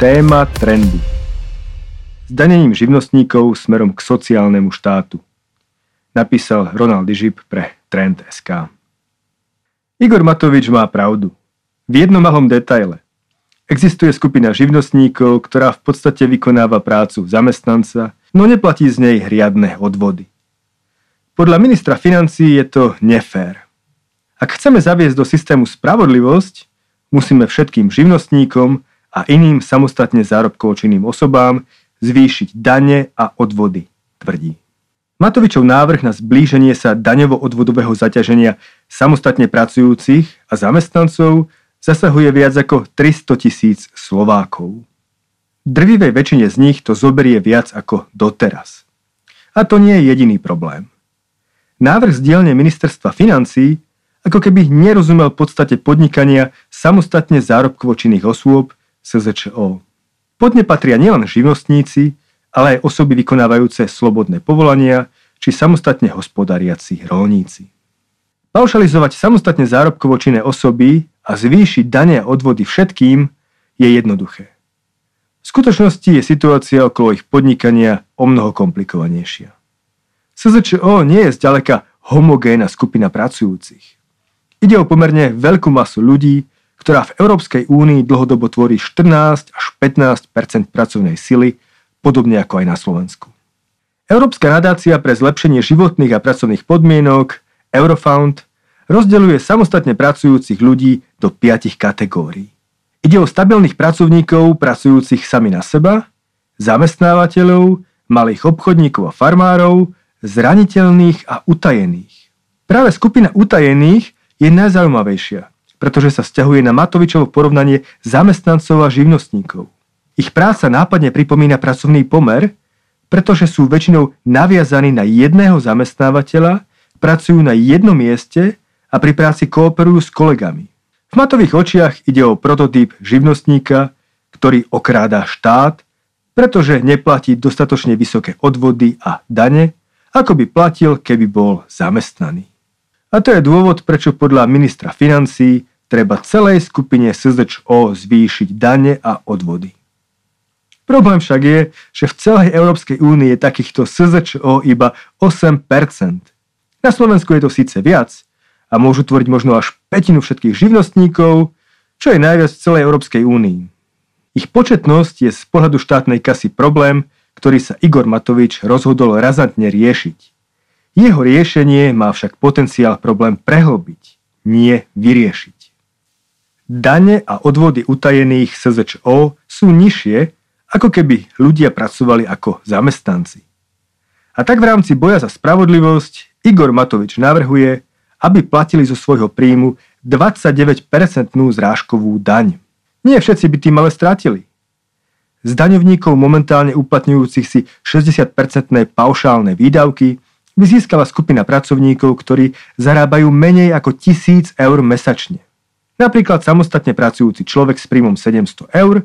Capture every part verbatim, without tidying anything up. Téma trendu. Zdanením živnostníkov smerom k sociálnemu štátu. Napísal Ronald Ižip pre Trend bodka es ká. Igor Matovič má pravdu. V jednom malom detaile. Existuje skupina živnostníkov, ktorá v podstate vykonáva prácu zamestnanca, no neplatí z nej riadne odvody. Podľa ministra financií je to nefér. Ak chceme zaviesť do systému spravodlivosť, musíme všetkým živnostníkom a iným samostatne zárobkovo činným osobám zvýšiť dane a odvody, tvrdí. Matovičov návrh na zblíženie sa daňovo-odvodového zaťaženia samostatne pracujúcich a zamestnancov zasahuje viac ako tristotisíc Slovákov. Drvivej väčšine z nich to zoberie viac ako doteraz. A to nie je jediný problém. Návrh z dielne ministerstva financií ako keby nerozumel podstate podnikania samostatne zárobkovo činných osôb es zet č o. Pod ne patria nielen živnostníci, ale aj osoby vykonávajúce slobodné povolania či samostatne hospodáriaci rolníci. Paušalizovať samostatne zárobkovo činné osoby a zvýšiť dane a odvody všetkým je jednoduché. V skutočnosti je situácia okolo ich podnikania omnoho komplikovanejšia. es zet č o nie je zďaleka homogénna skupina pracujúcich. Ide o pomerne veľkú masu ľudí, ktorá v Európskej únii dlhodobo tvorí štrnásť až pätnásť percent pracovnej sily, podobne ako aj na Slovensku. Európska nadácia pre zlepšenie životných a pracovných podmienok, Eurofound, rozdeľuje samostatne pracujúcich ľudí do piatich kategórií. Ide o stabilných pracovníkov, pracujúcich sami na seba, zamestnávateľov, malých obchodníkov a farmárov, zraniteľných a utajených. Práve skupina utajených je najzaujímavejšia, pretože sa vzťahuje na Matovičovo porovnanie zamestnancov a živnostníkov. Ich práca nápadne pripomína pracovný pomer, pretože sú väčšinou naviazaní na jedného zamestnávateľa, pracujú na jednom mieste a pri práci kooperujú s kolegami. V Matových očiach ide o prototyp živnostníka, ktorý okráda štát, pretože neplatí dostatočne vysoké odvody a dane, ako by platil, keby bol zamestnaný. A to je dôvod, prečo podľa ministra financií treba celej skupine es zet č o zvýšiť dane a odvody. Problém však je, že v celej Európskej únii je takýchto es zet č o iba osem percent. Na Slovensku je to síce viac a môžu tvoriť možno až pätinu všetkých živnostníkov, čo je najviac v celej Európskej únii. Ich početnosť je z pohľadu štátnej kasy problém, ktorý sa Igor Matovič rozhodol razantne riešiť. Jeho riešenie má však potenciál problém prehlbiť, nie vyriešiť. Dane a odvody utajených es zet č o sú nižšie, ako keby ľudia pracovali ako zamestnanci. A tak v rámci boja za spravodlivosť Igor Matovič navrhuje, aby platili zo svojho príjmu dvadsaťdeväť percent zrážkovú daň. Nie všetci by tým ale strátili. Z daňovníkov momentálne uplatňujúcich si šesťdesiat percent paušálne výdavky by získala skupina pracovníkov, ktorí zarábajú menej ako tisíc eur mesačne. Napríklad samostatne pracujúci človek s príjmom sedemsto eur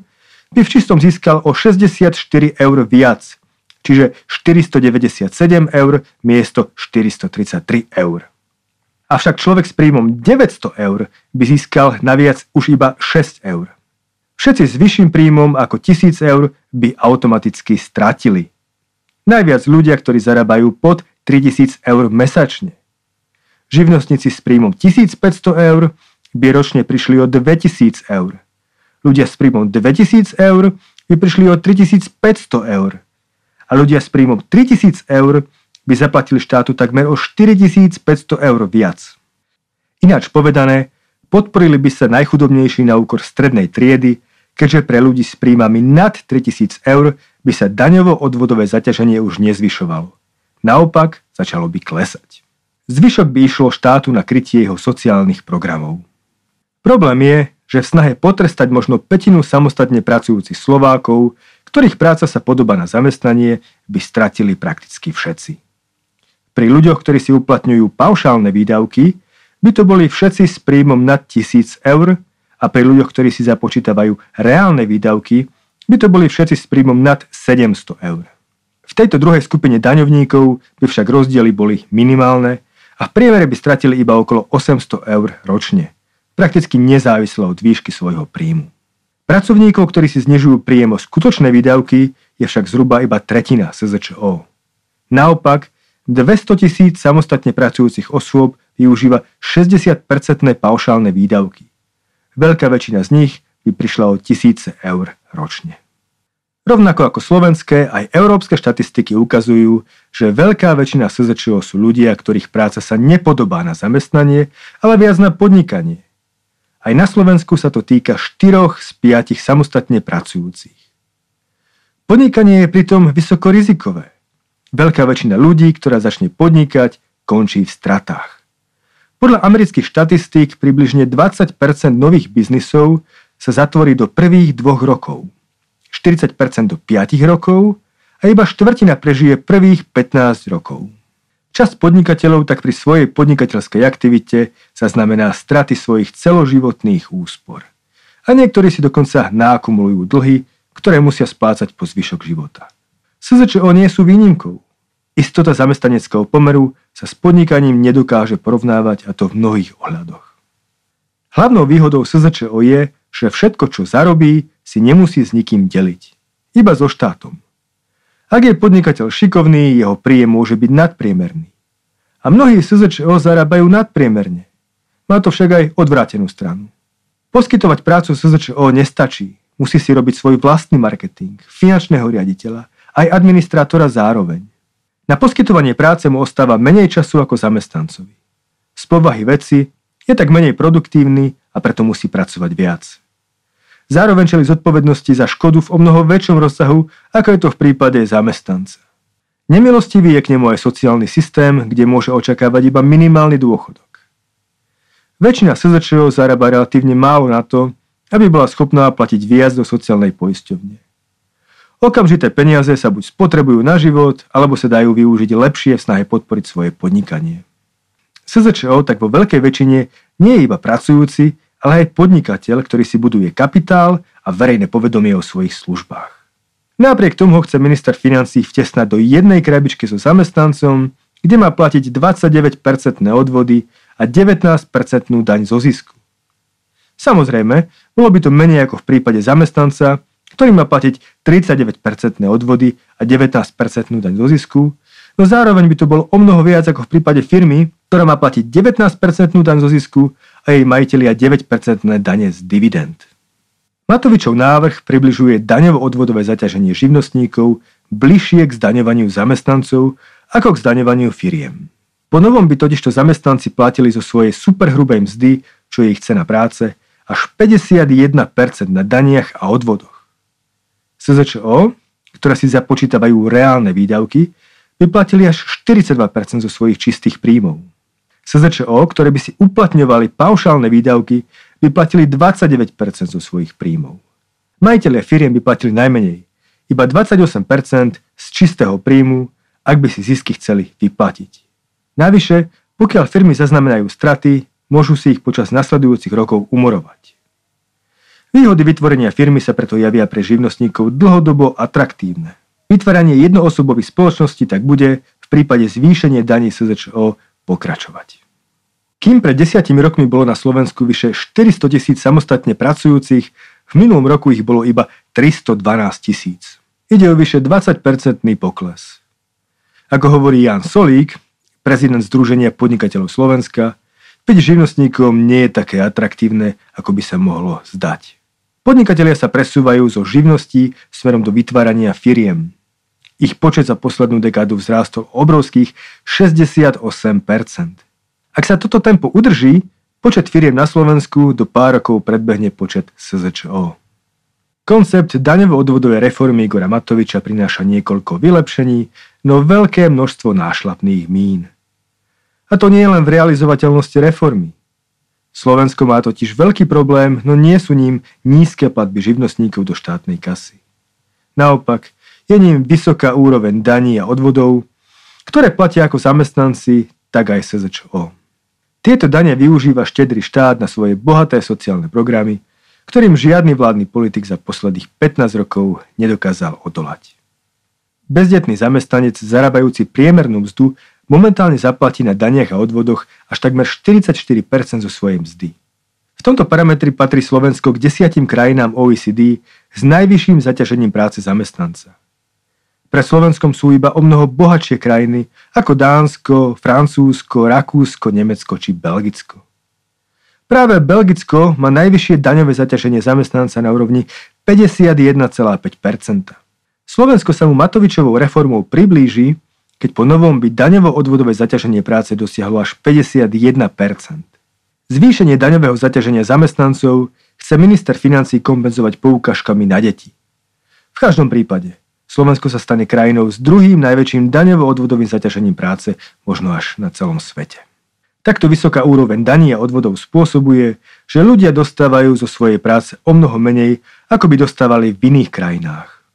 by v čistom získal o šesťdesiatštyri eur viac, čiže štyristodeväťdesiatsedem eur miesto štyristotridsaťtri eur. Avšak človek s príjmom deväťsto eur by získal naviac už iba šesť eur. Všetci s vyšším príjmom ako tisíc eur by automaticky stratili. Najviac ľudia, ktorí zarábajú pod tritisíc eur mesačne. Živnostníci s príjmom tisícpäťsto eur by ročne prišli o dvetisíc eur. Ľudia s príjmom dvetisíc eur by prišli o tritisícpäťsto eur. A ľudia s príjmom tritisíc eur by zaplatili štátu takmer o štyritisícpäťsto eur viac. Ináč povedané, podporili by sa najchudobnejší na úkor strednej triedy, keďže pre ľudí s príjmami nad tritisíc eur by sa daňovo-odvodové zaťaženie už nezvyšovalo. Naopak, začalo by klesať. Zvyšok by išlo štátu na krytie jeho sociálnych programov. Problém je, že v snahe potrestať možno pätinu samostatne pracujúcich Slovákov, ktorých práca sa podobá na zamestnanie, by stratili prakticky všetci. Pri ľuďoch, ktorí si uplatňujú paušálne výdavky, by to boli všetci s príjmom nad tisíc eur a pri ľuďoch, ktorí si započítavajú reálne výdavky, by to boli všetci s príjmom nad sedemsto eur. V tejto druhej skupine daňovníkov by však rozdiely boli minimálne a v priemere by stratili iba okolo osemsto eur ročne, prakticky nezávisle od výšky svojho príjmu. Pracovníkov, ktorí si znižujú príjem o skutočné výdavky, je však zhruba iba tretina es zet č o. Naopak, dvestotisíc samostatne pracujúcich osôb využíva šesťdesiatpercentné paušálne výdavky. Veľká väčšina z nich by prišla o tisíce eur ročne. Rovnako ako slovenské, aj európske štatistiky ukazujú, že veľká väčšina es zet č o sú ľudia, ktorých práca sa nepodobá na zamestnanie, ale viac na podnikanie. Aj na Slovensku sa to týka štyroch z piatich samostatne pracujúcich. Podnikanie je pritom vysoko rizikové. Veľká väčšina ľudí, ktorá začne podnikať, končí v stratách. Podľa amerických štatistík približne dvadsať percent nových biznisov sa zatvorí do prvých dvoch rokov, štyridsať percent do piatich rokov a iba štvrtina prežije prvých pätnásť rokov. Časť podnikateľov tak pri svojej podnikateľskej aktivite zaznamená straty svojich celoživotných úspor. A niektorí si dokonca nakumulujú dlhy, ktoré musia splácať po zvyšok života. es zet č o nie sú výnimkou. Istota zamestnaneckého pomeru sa s podnikaním nedokáže porovnávať, a to v mnohých ohľadoch. Hlavnou výhodou es zet č o je, že všetko, čo zarobí, si nemusí s nikým deliť. Iba so štátom. Ak je podnikateľ šikovný, jeho príjem môže byť nadpriemerný. A mnohí es zet č o zarábajú nadpriemerne. Má to však aj odvrátenú stranu. Poskytovať prácu es zet č o nestačí. Musí si robiť svoj vlastný marketing, finančného riaditeľa, aj administrátora zároveň. Na poskytovanie práce mu ostáva menej času ako zamestnancovi. Z povahy veci je tak menej produktívny a preto musí pracovať viac. Zároveň čeli zodpovednosti za škodu v omnoho väčšom rozsahu, ako je to v prípade zamestnanca. Nemilostivý je k nemu aj sociálny systém, kde môže očakávať iba minimálny dôchodok. Väčšina es zet č o zarába relatívne málo na to, aby bola schopná platiť viac do sociálnej poisťovne. Okamžité peniaze sa buď spotrebujú na život, alebo sa dajú využiť lepšie v snahe podporiť svoje podnikanie. es zet č o tak vo veľkej väčšine nie je iba pracujúci, ale aj podnikateľ, ktorý si buduje kapitál a verejné povedomie o svojich službách. Napriek tomu ho chce minister financií vtesnať do jednej krabičky so zamestnancom, kde má platiť dvadsaťdeväť percent odvody a devätnásť percent daň zo zisku. Samozrejme, bolo by to menej ako v prípade zamestnanca, ktorý má platiť tridsaťdeväť percent odvody a devätnásť percent daň zo zisku, no zároveň by to bolo o mnoho viac ako v prípade firmy, ktorá má platiť devätnásť percent daň zo zisku a jej majitelia deväť percent dane z dividend. Matovičov návrh približuje daňovo-odvodové zaťaženie živnostníkov bližšie k zdaňovaniu zamestnancov ako k zdaňovaniu firiem. Po novom by totižto zamestnanci platili zo svojej superhrubej mzdy, čo je ich cena práce, až päťdesiatjeden percent na daniach a odvodoch. es zet č o, ktoré si započítavajú reálne výdavky, vyplatili až štyridsaťdva percent zo svojich čistých príjmov. es zet č o, ktoré by si uplatňovali paušálne výdavky, vyplatili dvadsaťdeväť percent zo svojich príjmov. Majitelia firiem vyplatili najmenej, iba dvadsaťosem percent z čistého príjmu, ak by si zisky chceli vyplatiť. Navyše, pokiaľ firmy zaznamenajú straty, môžu si ich počas nasledujúcich rokov umorovať. Výhody vytvorenia firmy sa preto javia pre živnostníkov dlhodobo atraktívne. Vytváranie jednoosobových spoločností tak bude v prípade zvýšenia daní es zet č o pokračovať. Kým pred desiatimi rokmi bolo na Slovensku vyše štyristotisíc samostatne pracujúcich, v minulom roku ich bolo iba tristodvanásť tisíc. Ide o vyše dvadsaťpercentný pokles. Ako hovorí Ján Solík, prezident Združenia podnikateľov Slovenska, byť živnostníkom nie je také atraktívne, ako by sa mohlo zdať. Podnikatelia sa presúvajú zo živností smerom do vytvárania firiem. Ich počet za poslednú dekádu vzrástol obrovských šesťdesiatosem percent. Ak sa toto tempo udrží, počet firiem na Slovensku do pár rokov predbehne počet es zet č o. Koncept daňovo-odvodovej reformy Igora Matoviča prináša niekoľko vylepšení, no veľké množstvo nášlapných mín. A to nie je len v realizovateľnosti reformy. Slovensko má totiž veľký problém, no nie sú ním nízke platby živnostníkov do štátnej kasy. Naopak, je ním vysoká úroveň daní a odvodov, ktoré platia ako zamestnanci, tak aj es zet č o. Tieto dane využíva štedrý štát na svoje bohaté sociálne programy, ktorým žiadny vládny politik za posledných pätnásť rokov nedokázal odolať. Bezdetný zamestnanec zarábajúci priemernú mzdu momentálne zaplatí na daniach a odvodoch až takmer štyridsaťštyri percent zo svojej mzdy. V V tomto parametri patrí Slovensko k desiatim krajinám ó e cé dé s najvyšším zaťažením práce zamestnanca. Pre Slovenskom sú iba omnoho bohatšie krajiny ako Dánsko, Francúzsko, Rakúsko, Nemecko či Belgicko. Práve Belgicko má najvyššie daňové zaťaženie zamestnanca na úrovni päťdesiatjeden celá päť percenta. Slovensko sa mu Matovičovou reformou priblíži, keď po novom by daňovo-odvodové zaťaženie práce dosiahlo až päťdesiatjeden percent. Zvýšenie daňového zaťaženia zamestnancov chce minister financií kompenzovať poukážkami na deti. V každom prípade Slovensko sa stane krajinou s druhým najväčším daňovo-odvodovým zaťažením práce, možno až na celom svete. Takto vysoká úroveň daní a odvodov spôsobuje, že ľudia dostávajú zo svojej práce omnoho menej, ako by dostávali v iných krajinách.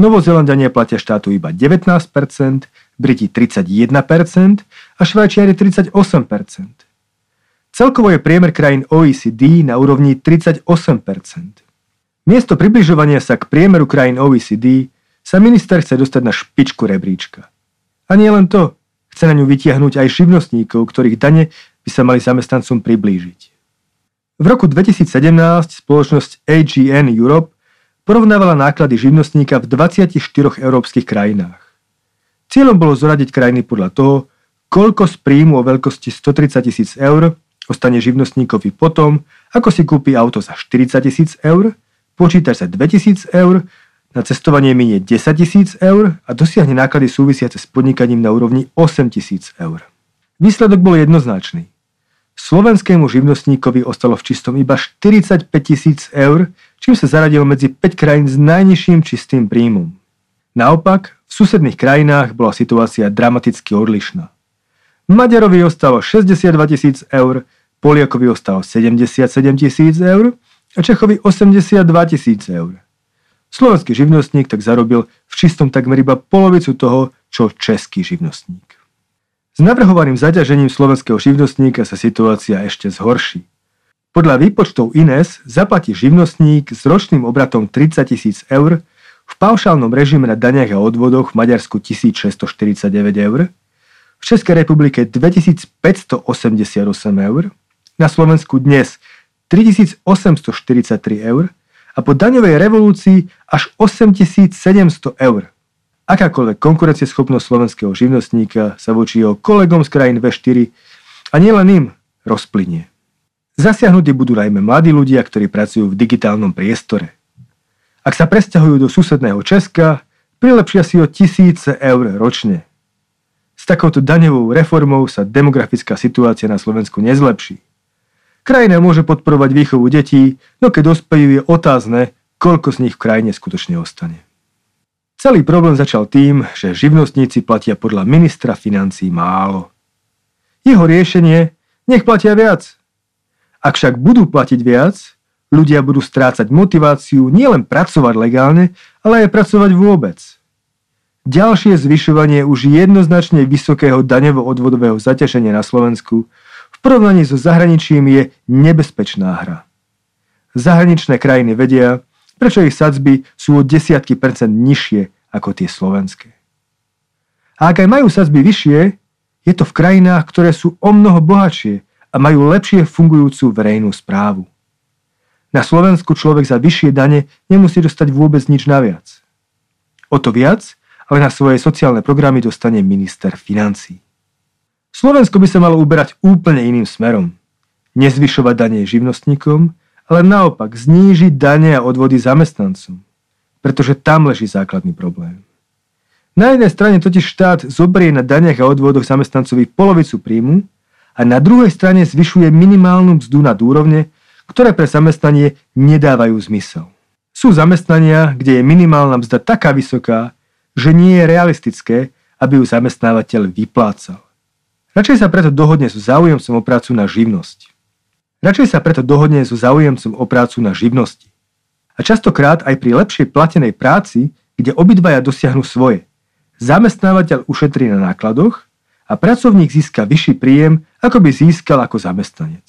Novozelandania platia štátu iba devätnásť percent, Briti tridsaťjeden percent a Švajčiari tridsaťosem percent. Celkovo je priemer krajín ó e cé dé na úrovni tridsaťosem percent. Miesto približovania sa k priemeru krajín ó e cé dé sa minister chce dostať na špičku rebríčka. A nie len to, chce na ňu vytiahnuť aj živnostníkov, ktorých dane by sa mali zamestnancom priblížiť. V roku dvetisícsedemnásť spoločnosť á gé en Europe porovnávala náklady živnostníka v dvadsiatich štyroch európskych krajinách. Cieľom bolo zoradiť krajiny podľa toho, koľko z príjmu o veľkosti stotridsať tisíc eur ostane živnostníkovi potom, ako si kúpi auto za štyridsať tisíc eur, počítač za dvetisíc eur, na cestovanie minie desať tisíc eur a dosiahne náklady súvisiace s podnikaním na úrovni osem tisíc eur. Výsledok bol jednoznačný. Slovenskému živnostníkovi ostalo v čistom iba štyridsaťpäť tisíc eur, čím sa zaradil medzi päť krajín s najnižším čistým príjmom. Naopak, v susedných krajinách bola situácia dramaticky odlišná. Maďarovi ostalo šesťdesiatdva tisíc eur, Poliakovi ostalo sedemdesiatsedem tisíc eur a Čechovi osemdesiatdva tisíc eur. Slovenský živnostník tak zarobil v čistom takmer iba polovicu toho, čo český živnostník. S navrhovaným zaťažením slovenského živnostníka sa situácia ešte zhorší. Podľa výpočtov í en e es zaplatí živnostník s ročným obratom tridsať tisíc eur v paušálnom režime na daniach a odvodoch v Maďarsku tisícšesťstoštyridsaťdeväť eur, v Českej republike dvetisícpäťstoosemdesiatosem eur, na Slovensku dnes tritisícosemstoštyridsaťtri eur a po daňovej revolúcii až osemtisícsedemsto eur. Akákoľvek konkurencieschopnosť slovenského živnostníka sa voči jeho kolegom z krajín vé štyri a nielen im rozplynie. Zasiahnutí budú najmä mladí ľudia, ktorí pracujú v digitálnom priestore. Ak sa presťahujú do susedného Česka, prilepšia si o tisíce eur ročne. S takouto daňovou reformou sa demografická situácia na Slovensku nezlepší. Krajina môže podporovať výchovu detí, no keď dospejú je otázne, koľko z nich v krajine skutočne ostane. Celý problém začal tým, že živnostníci platia podľa ministra financií málo. Jeho riešenie nech platia viac. Ak však budú platiť viac, ľudia budú strácať motiváciu nielen pracovať legálne, ale aj pracovať vôbec. Ďalšie zvyšovanie už jednoznačne vysokého daňovo-odvodového zaťaženia na Slovensku v porovnaní so zahraničím je nebezpečná hra. Zahraničné krajiny vedia, prečo ich sadzby sú o desiatky percent nižšie ako tie slovenské. A ak aj majú sadzby vyššie, je to v krajinách, ktoré sú omnoho bohatšie a majú lepšie fungujúcu verejnú správu. Na Slovensku človek za vyššie dane nemusí dostať vôbec nič naviac. O to viac ale na svoje sociálne programy dostane minister financií. Slovensko by sa malo uberať úplne iným smerom. Nezvyšovať dane živnostníkom, ale naopak znížiť dane a odvody zamestnancom, pretože tam leží základný problém. Na jednej strane totiž štát zoberie na daniach a odvodoch zamestnancovi polovicu príjmu a na druhej strane zvyšuje minimálnu mzdu nad úrovne, ktoré pre zamestnanie nedávajú zmysel. Sú zamestnania, kde je minimálna mzda taká vysoká, že nie je realistické, aby ju zamestnávateľ vyplácal. Radšej sa preto dohodne so záujemcom o prácu na živnosť. Radšej sa preto dohodne so záujemcom o prácu na živnosti. A častokrát aj pri lepšej platenej práci, kde obidvaja dosiahnu svoje. Zamestnávateľ ušetrí na nákladoch a pracovník získa vyšší príjem, ako by získal ako zamestnanec.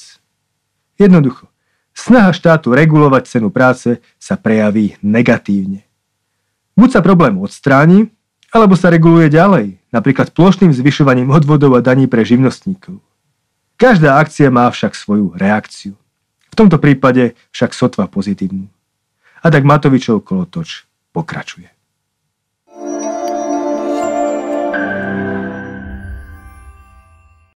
Jednoducho, snaha štátu regulovať cenu práce sa prejaví negatívne. Buď sa problém odstráni, alebo sa reguluje ďalej, napríklad plošným zvyšovaním odvodov a daní pre živnostníkov. Každá akcia má však svoju reakciu. V V tomto prípade však sotva pozitívnu. A tak Matovičov kolotoč pokračuje.